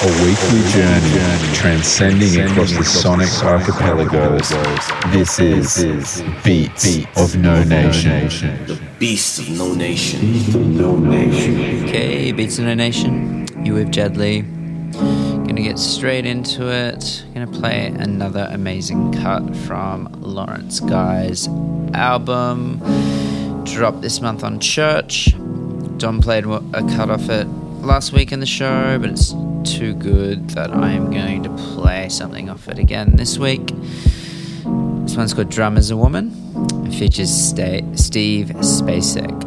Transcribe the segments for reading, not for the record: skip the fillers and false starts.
A weekly journey transcending across the sonic archipelagos. This is Beats of No Nation. The Beast of No Nation. Okay, Beats of No Nation. You with Jed Lee. Gonna get straight into it. Gonna play another amazing cut from Lawrence Guy's album. Dropped this month on Church. Dom played a cut off it last week in the show, but it's too good that I am going to play something off it again this week. This one's called Drum Is a Woman. It features Steve Spacek.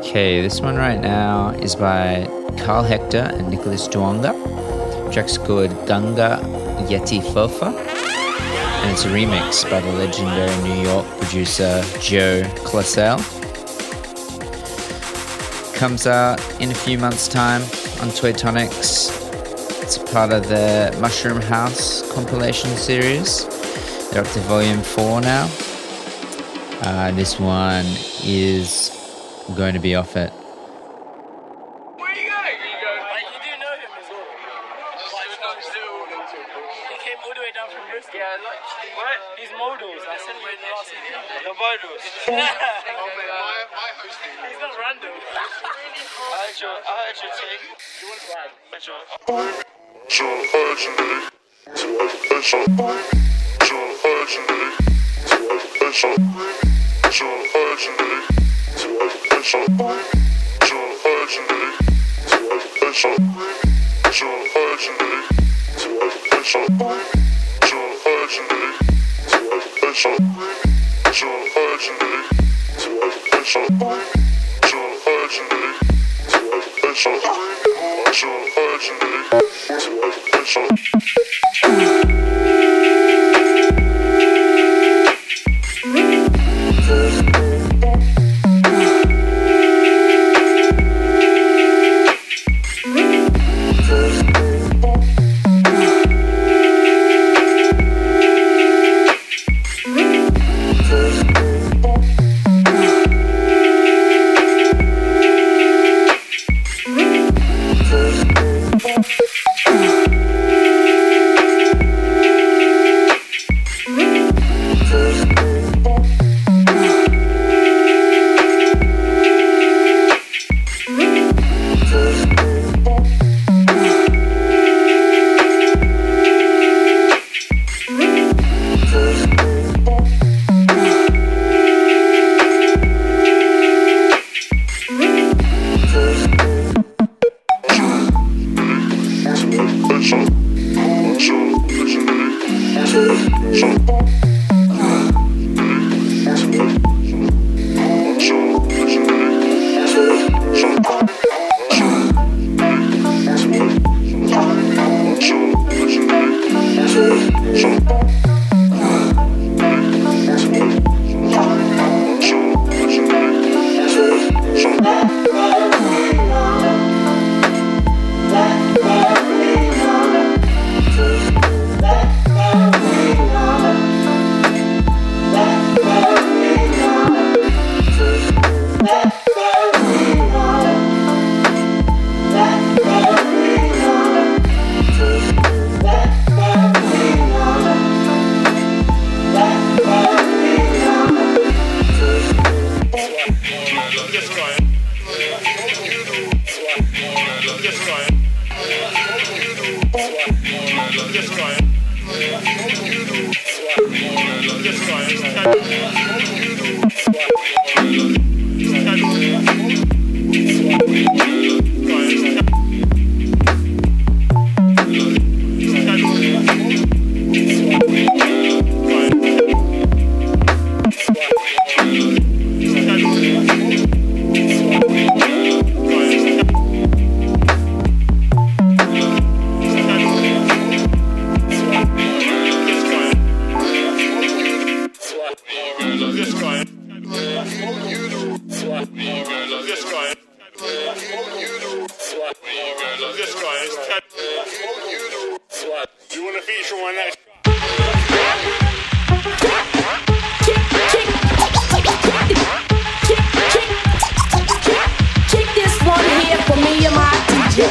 Okay, this one right now is by Carl Hector and Nicholas Duonga. The track's called Ganga Yeti Fofa, and it's a remix by the legendary New York producer Joe Claussell. Comes out in a few months' time on Toytonics. It's part of the Mushroom House compilation series. They're up to volume 4 now. This one is going to be off it.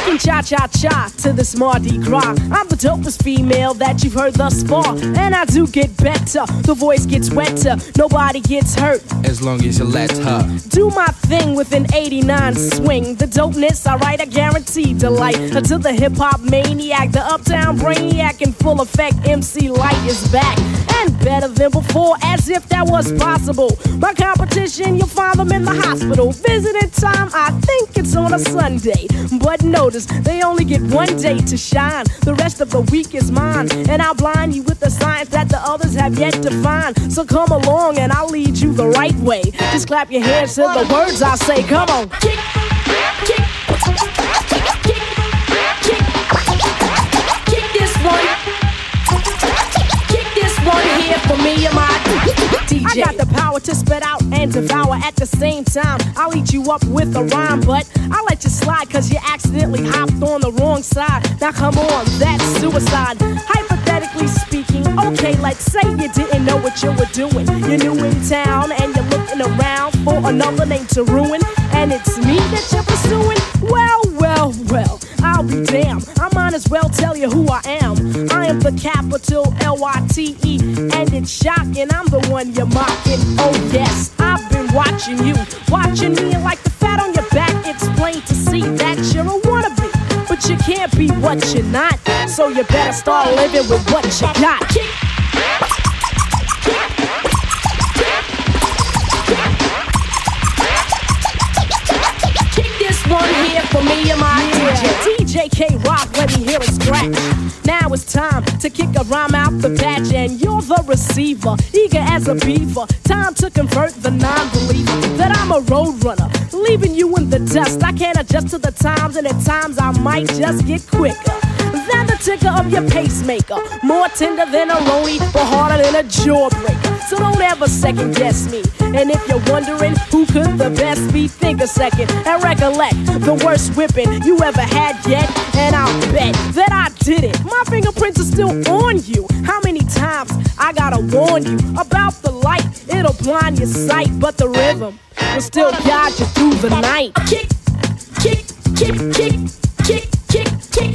Taking cha-cha-cha to this Mardi Gras. I'm the dopest female that you've heard thus far. And I do get better, the voice gets wetter. Nobody gets hurt, as long as you let her. Do my thing with an 89 swing. The dopeness, alright, I guarantee delight. Until the hip-hop maniac, the uptown brainiac in full effect, MC Lyte is back. And better than before, as if that was possible. My competition, you'll find them in the hospital. Visiting time, I think it's on a Sunday. But notice, they only get one day to shine. The rest of the week is mine. And I'll blind you with the science that the others have yet to find. So come along and I'll lead you the right way. Just clap your hands to the words I say. Come on. Kick, kick, kick, kick, kick, kick this one. Kick this one here for me and my DJ. I got the power to spit out and devour at the same time. I'll eat you up with a rhyme, but I'll let you slide, cause you accidentally hopped on the wrong side. Now come on, that's suicide. Hypothetically speaking, okay, like say you didn't know what you were doing. You're new in town and you're looking around for another name to ruin. And it's me that you're pursuing? Well, I'll be damned. I might as well tell you who I am. I am the capital Lyte, and it's shocking. I'm the one you're mocking. Oh yes, I've been watching you, watching me, and like the fat on your back, it's plain to see that you're a wannabe. But you can't be what you're not, so you better start living with what you got. Kick this one here for me and my DJ. J.K. Rock, let me hear it scratch. Now it's time to kick a rhyme out the patch, and you're the receiver, eager as a beaver. Time to convert the non-believer that I'm a road runner, leaving you in the dust. I can't adjust to the times, and at times I might just get quicker than the ticker of your pacemaker. More tender than a rollie, but harder than a jawbreaker. So don't ever second guess me. And if you're wondering who could the best be, think a second and recollect the worst whipping you ever had yet. And I'll bet that I did it. My fingerprints are still on you. How many times I gotta warn you about the light? It'll blind your sight, but the rhythm will still guide you through the night. Kick, kick, kick, kick, kick, kick, kick,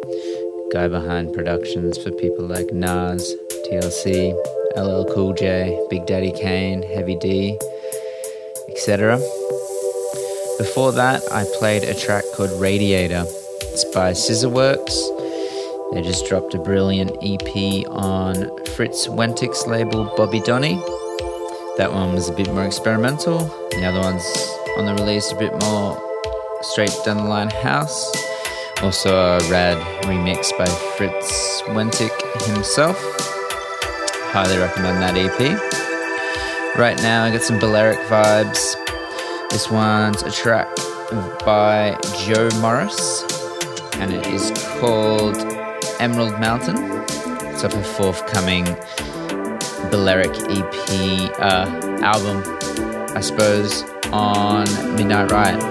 guy behind productions for people like Nas, TLC, LL Cool J, Big Daddy Kane, Heavy D, etc. Before that, I played a track called Radiator. It's by Scissorworks. They just dropped a brilliant EP on Fritz Wentick's label, Bobby Donnie. That one was a bit more experimental. The other one's on the release a bit more straight down the line house. Also a rad remix by Fritz Wentick himself. Highly recommend that EP. Right now, I got some Balearic vibes. This one's a track by Joe Morris, and it is called Emerald Mountain. It's off her forthcoming Balearic EP album, I suppose, on Midnight Riot.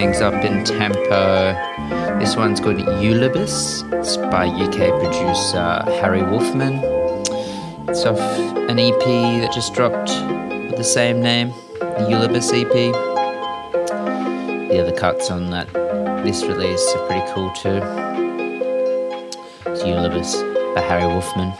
things up in tempo. This one's called Ulysses. It's by UK producer Harry Wolfman. It's off an EP that just dropped with the same name, the Ulysses EP. The other cuts on that this release are pretty cool too. It's Ulysses by Harry Wolfman.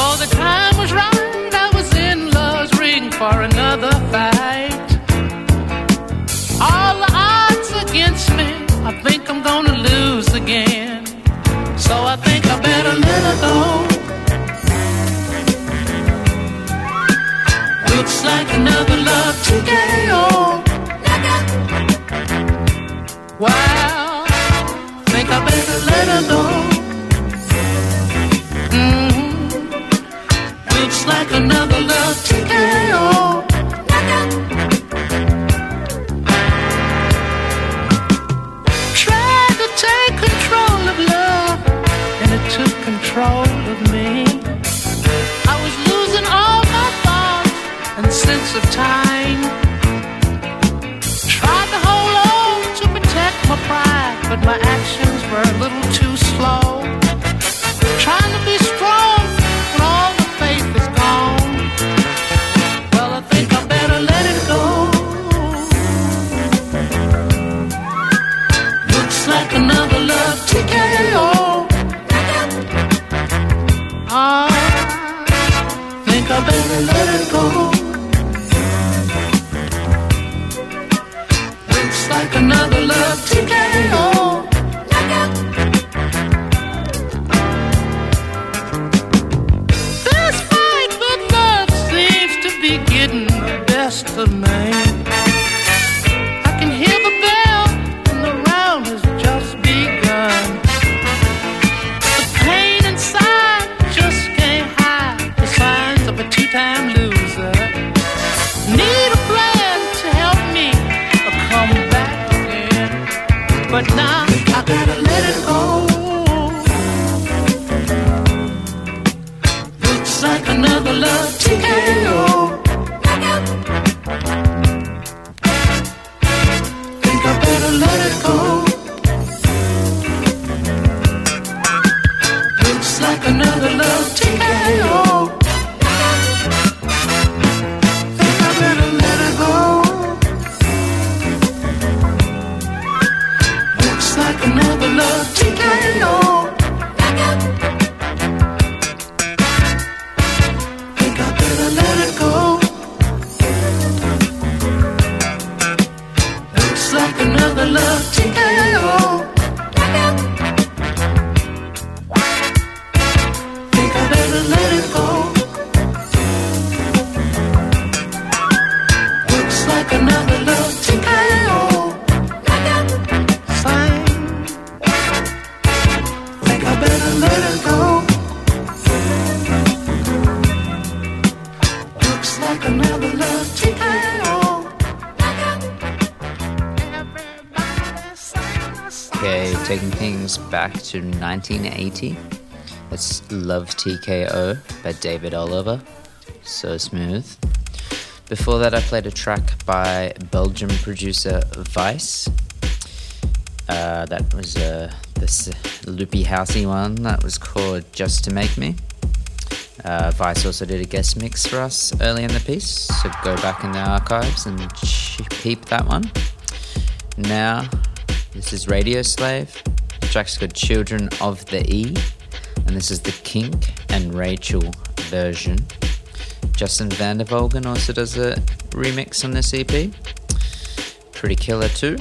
for the time was right. I was in love's ring for another fight. All the odds against me, I think I'm gonna lose again. So I think I better let her go. Looks like another love today, oh. Wow, think I better let her go. Mm-hmm. Looks like another love today, oh. Tried to take control of love, and it took control of me. I was losing all my thoughts and sense of time. Tried to hold on to protect my pride, but my actions were a little too slow. Trying to be strong when all the faith is gone. Well, I think I better let it go. Looks like another love TKO. I think I better let it go. Like another love TKO. This fight with love seems to be getting the best of me. I can hear the bell and the round has just begun. The pain inside just can't hide the signs of a two-time loser. Need a plan to help me come back. But now I gotta let it go. Looks like another love TKO. Think I better let it go. Looks like another love TKO. Back to 1980. That's Love TKO by David Oliver. So smooth. Before that I played a track by Belgian producer Vice. That was this loopy housey one that was called Just To Make Me. Vice also did a guest mix for us early in the piece, so go back in the archives and peep that one. Now this is Radio Slave. The track's called Children of the E, and this is the Kink and Rachel version. Justin van der Volgen also does a remix on this EP. Pretty killer too.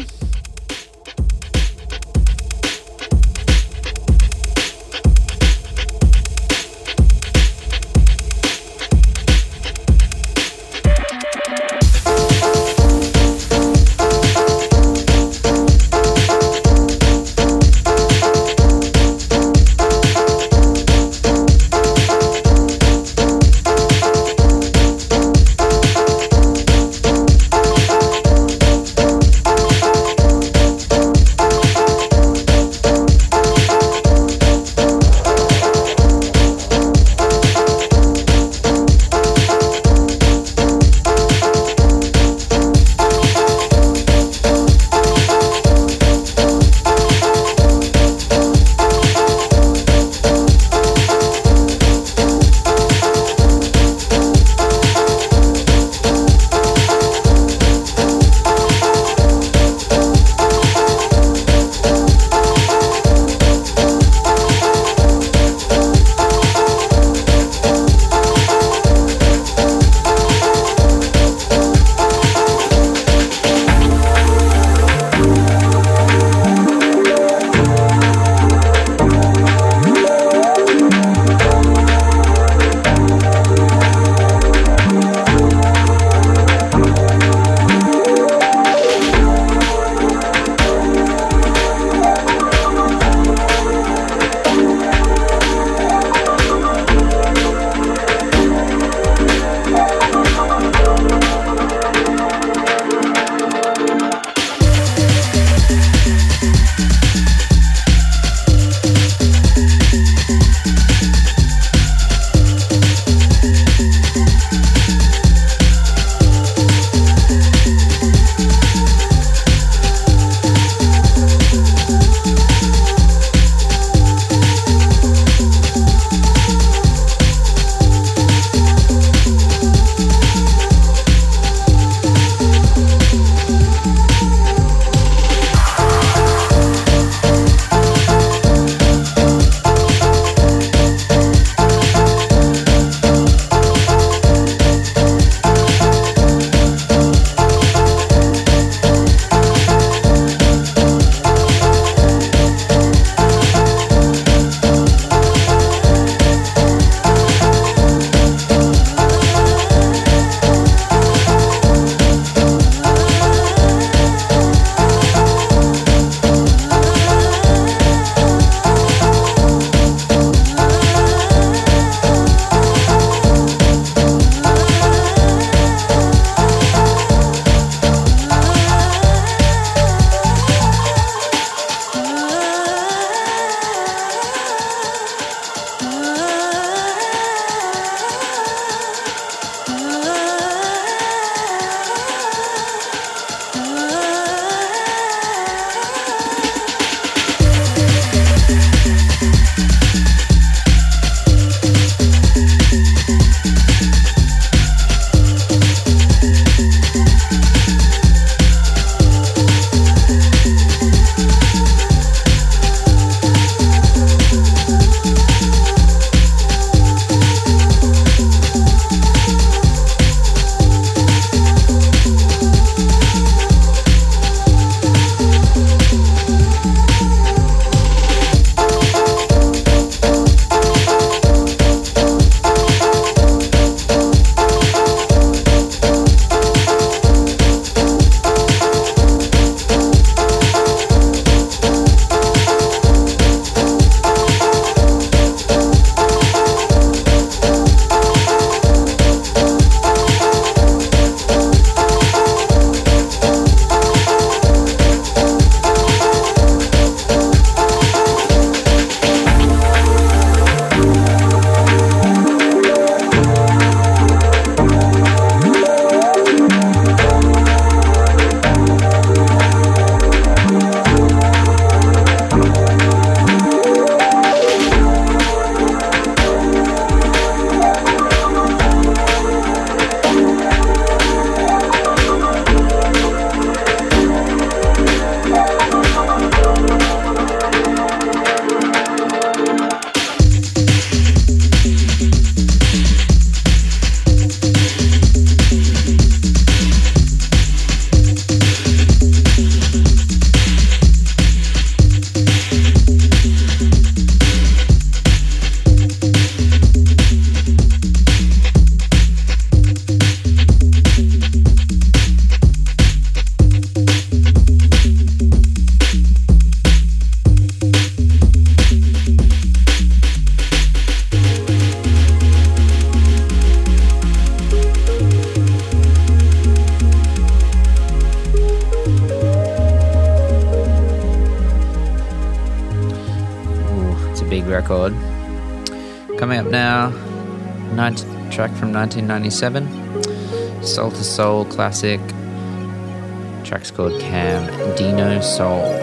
record. Coming up now, track from 1997, Soul to Soul classic. Track's called Cam Dino Soul.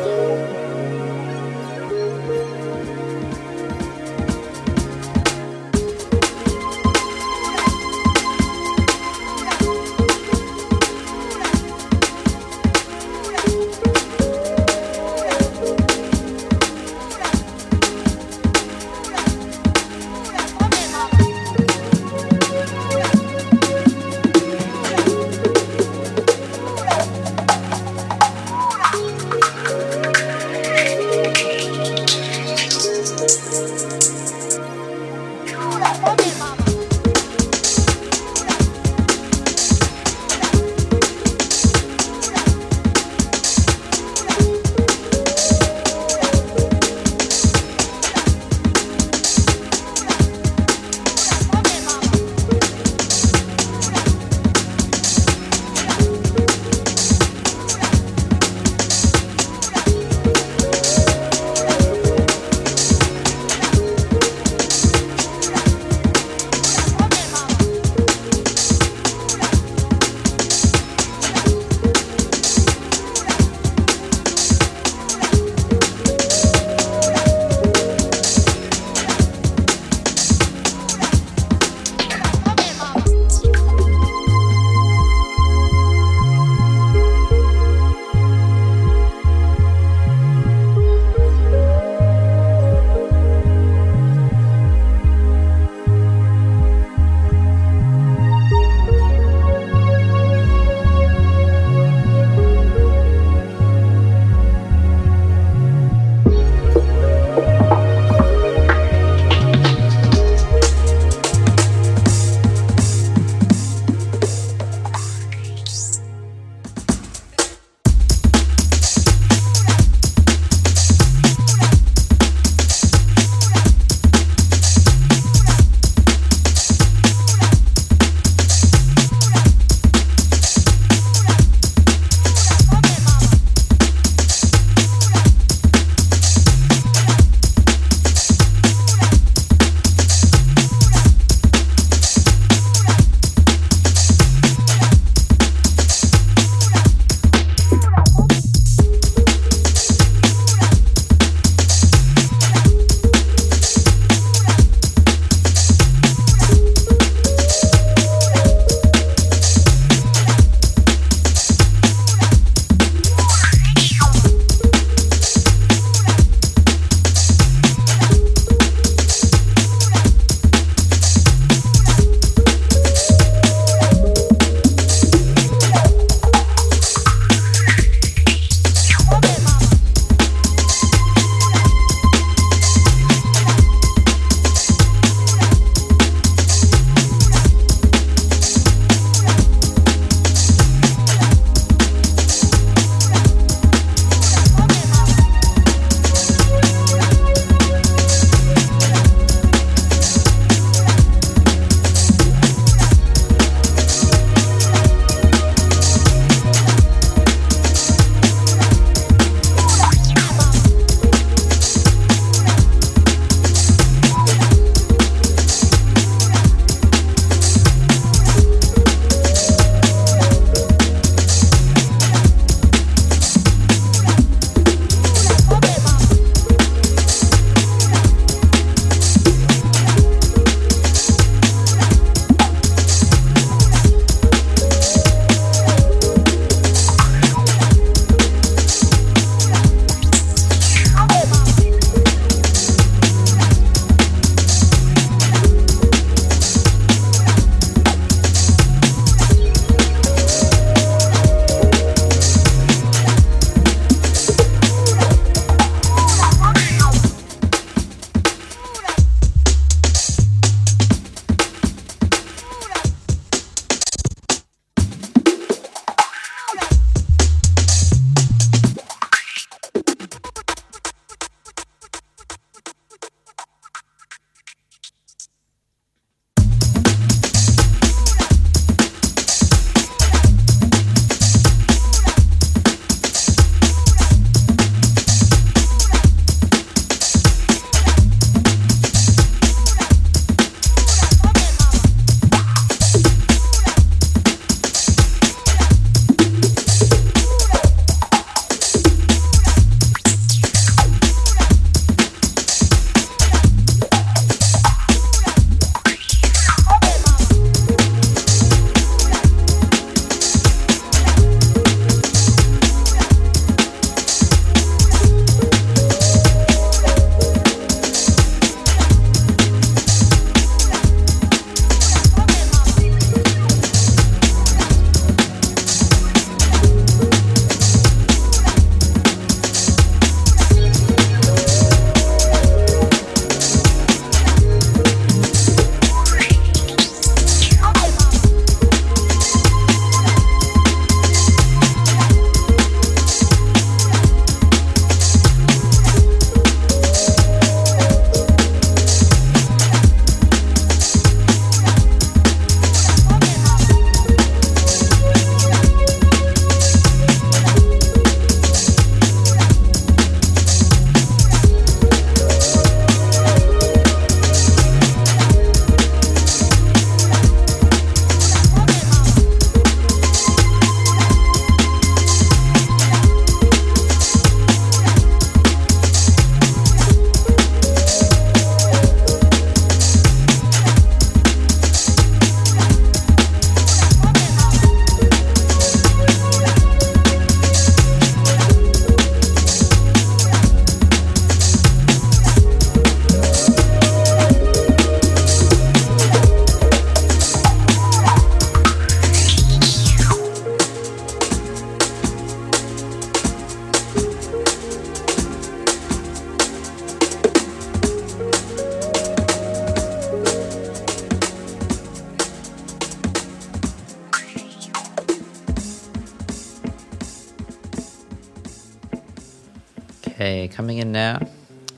Okay, coming in now,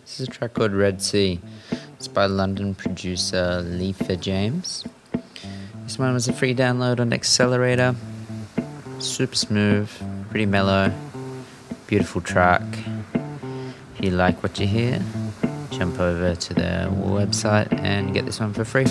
this is a track called Red Sea. It's by London producer Leifa James. This one was a free download on Accelerator. Super smooth, pretty mellow, beautiful track. If you like what you hear, jump over to their website and get this one for free.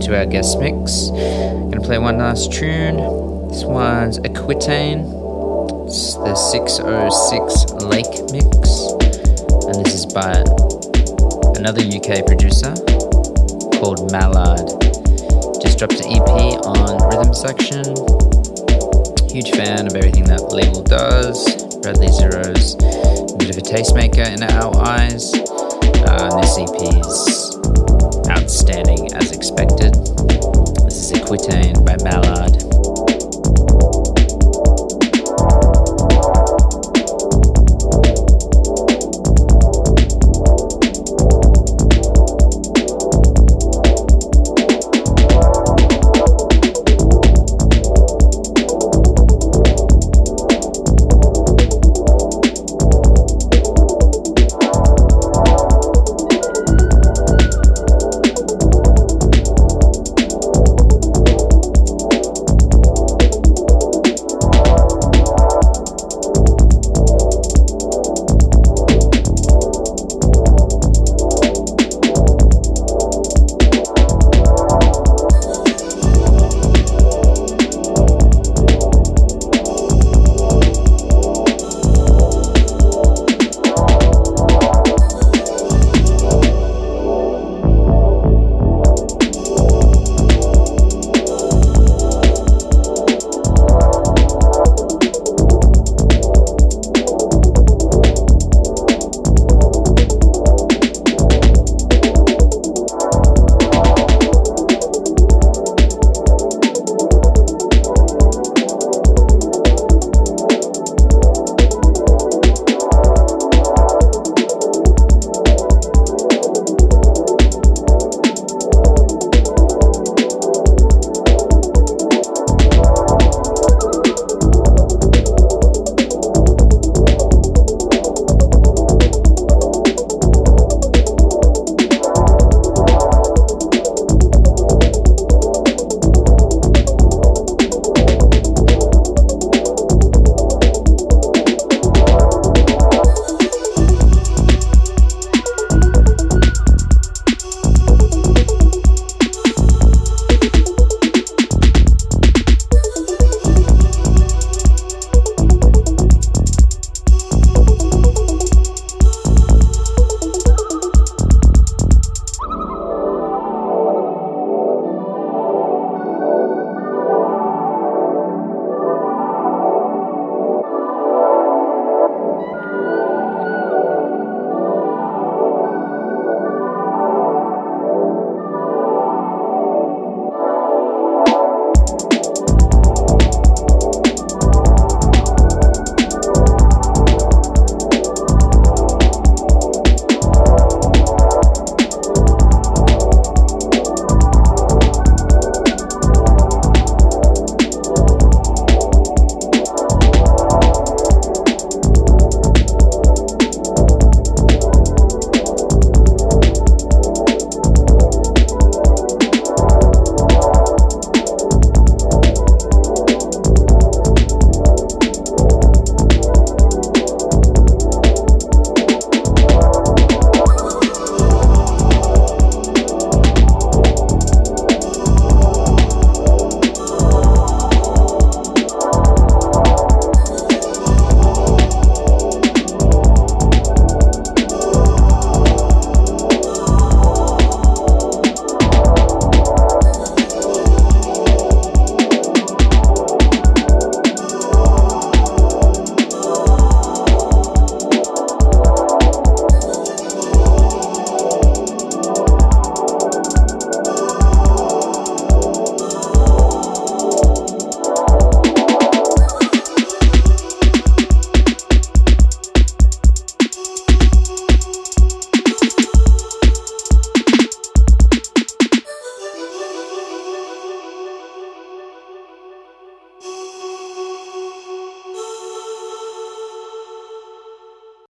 To our guest mix. I'm going to play one last tune. This one's Aquitaine. It's the 606 Lake mix. And this is by another UK producer called Mallard. Just dropped an EP on Rhythm Section. Huge fan of everything that label does. Bradley Zero's a bit of a tastemaker in our eyes. This EP is outstanding as expected. This is Aquitaine by Mallard.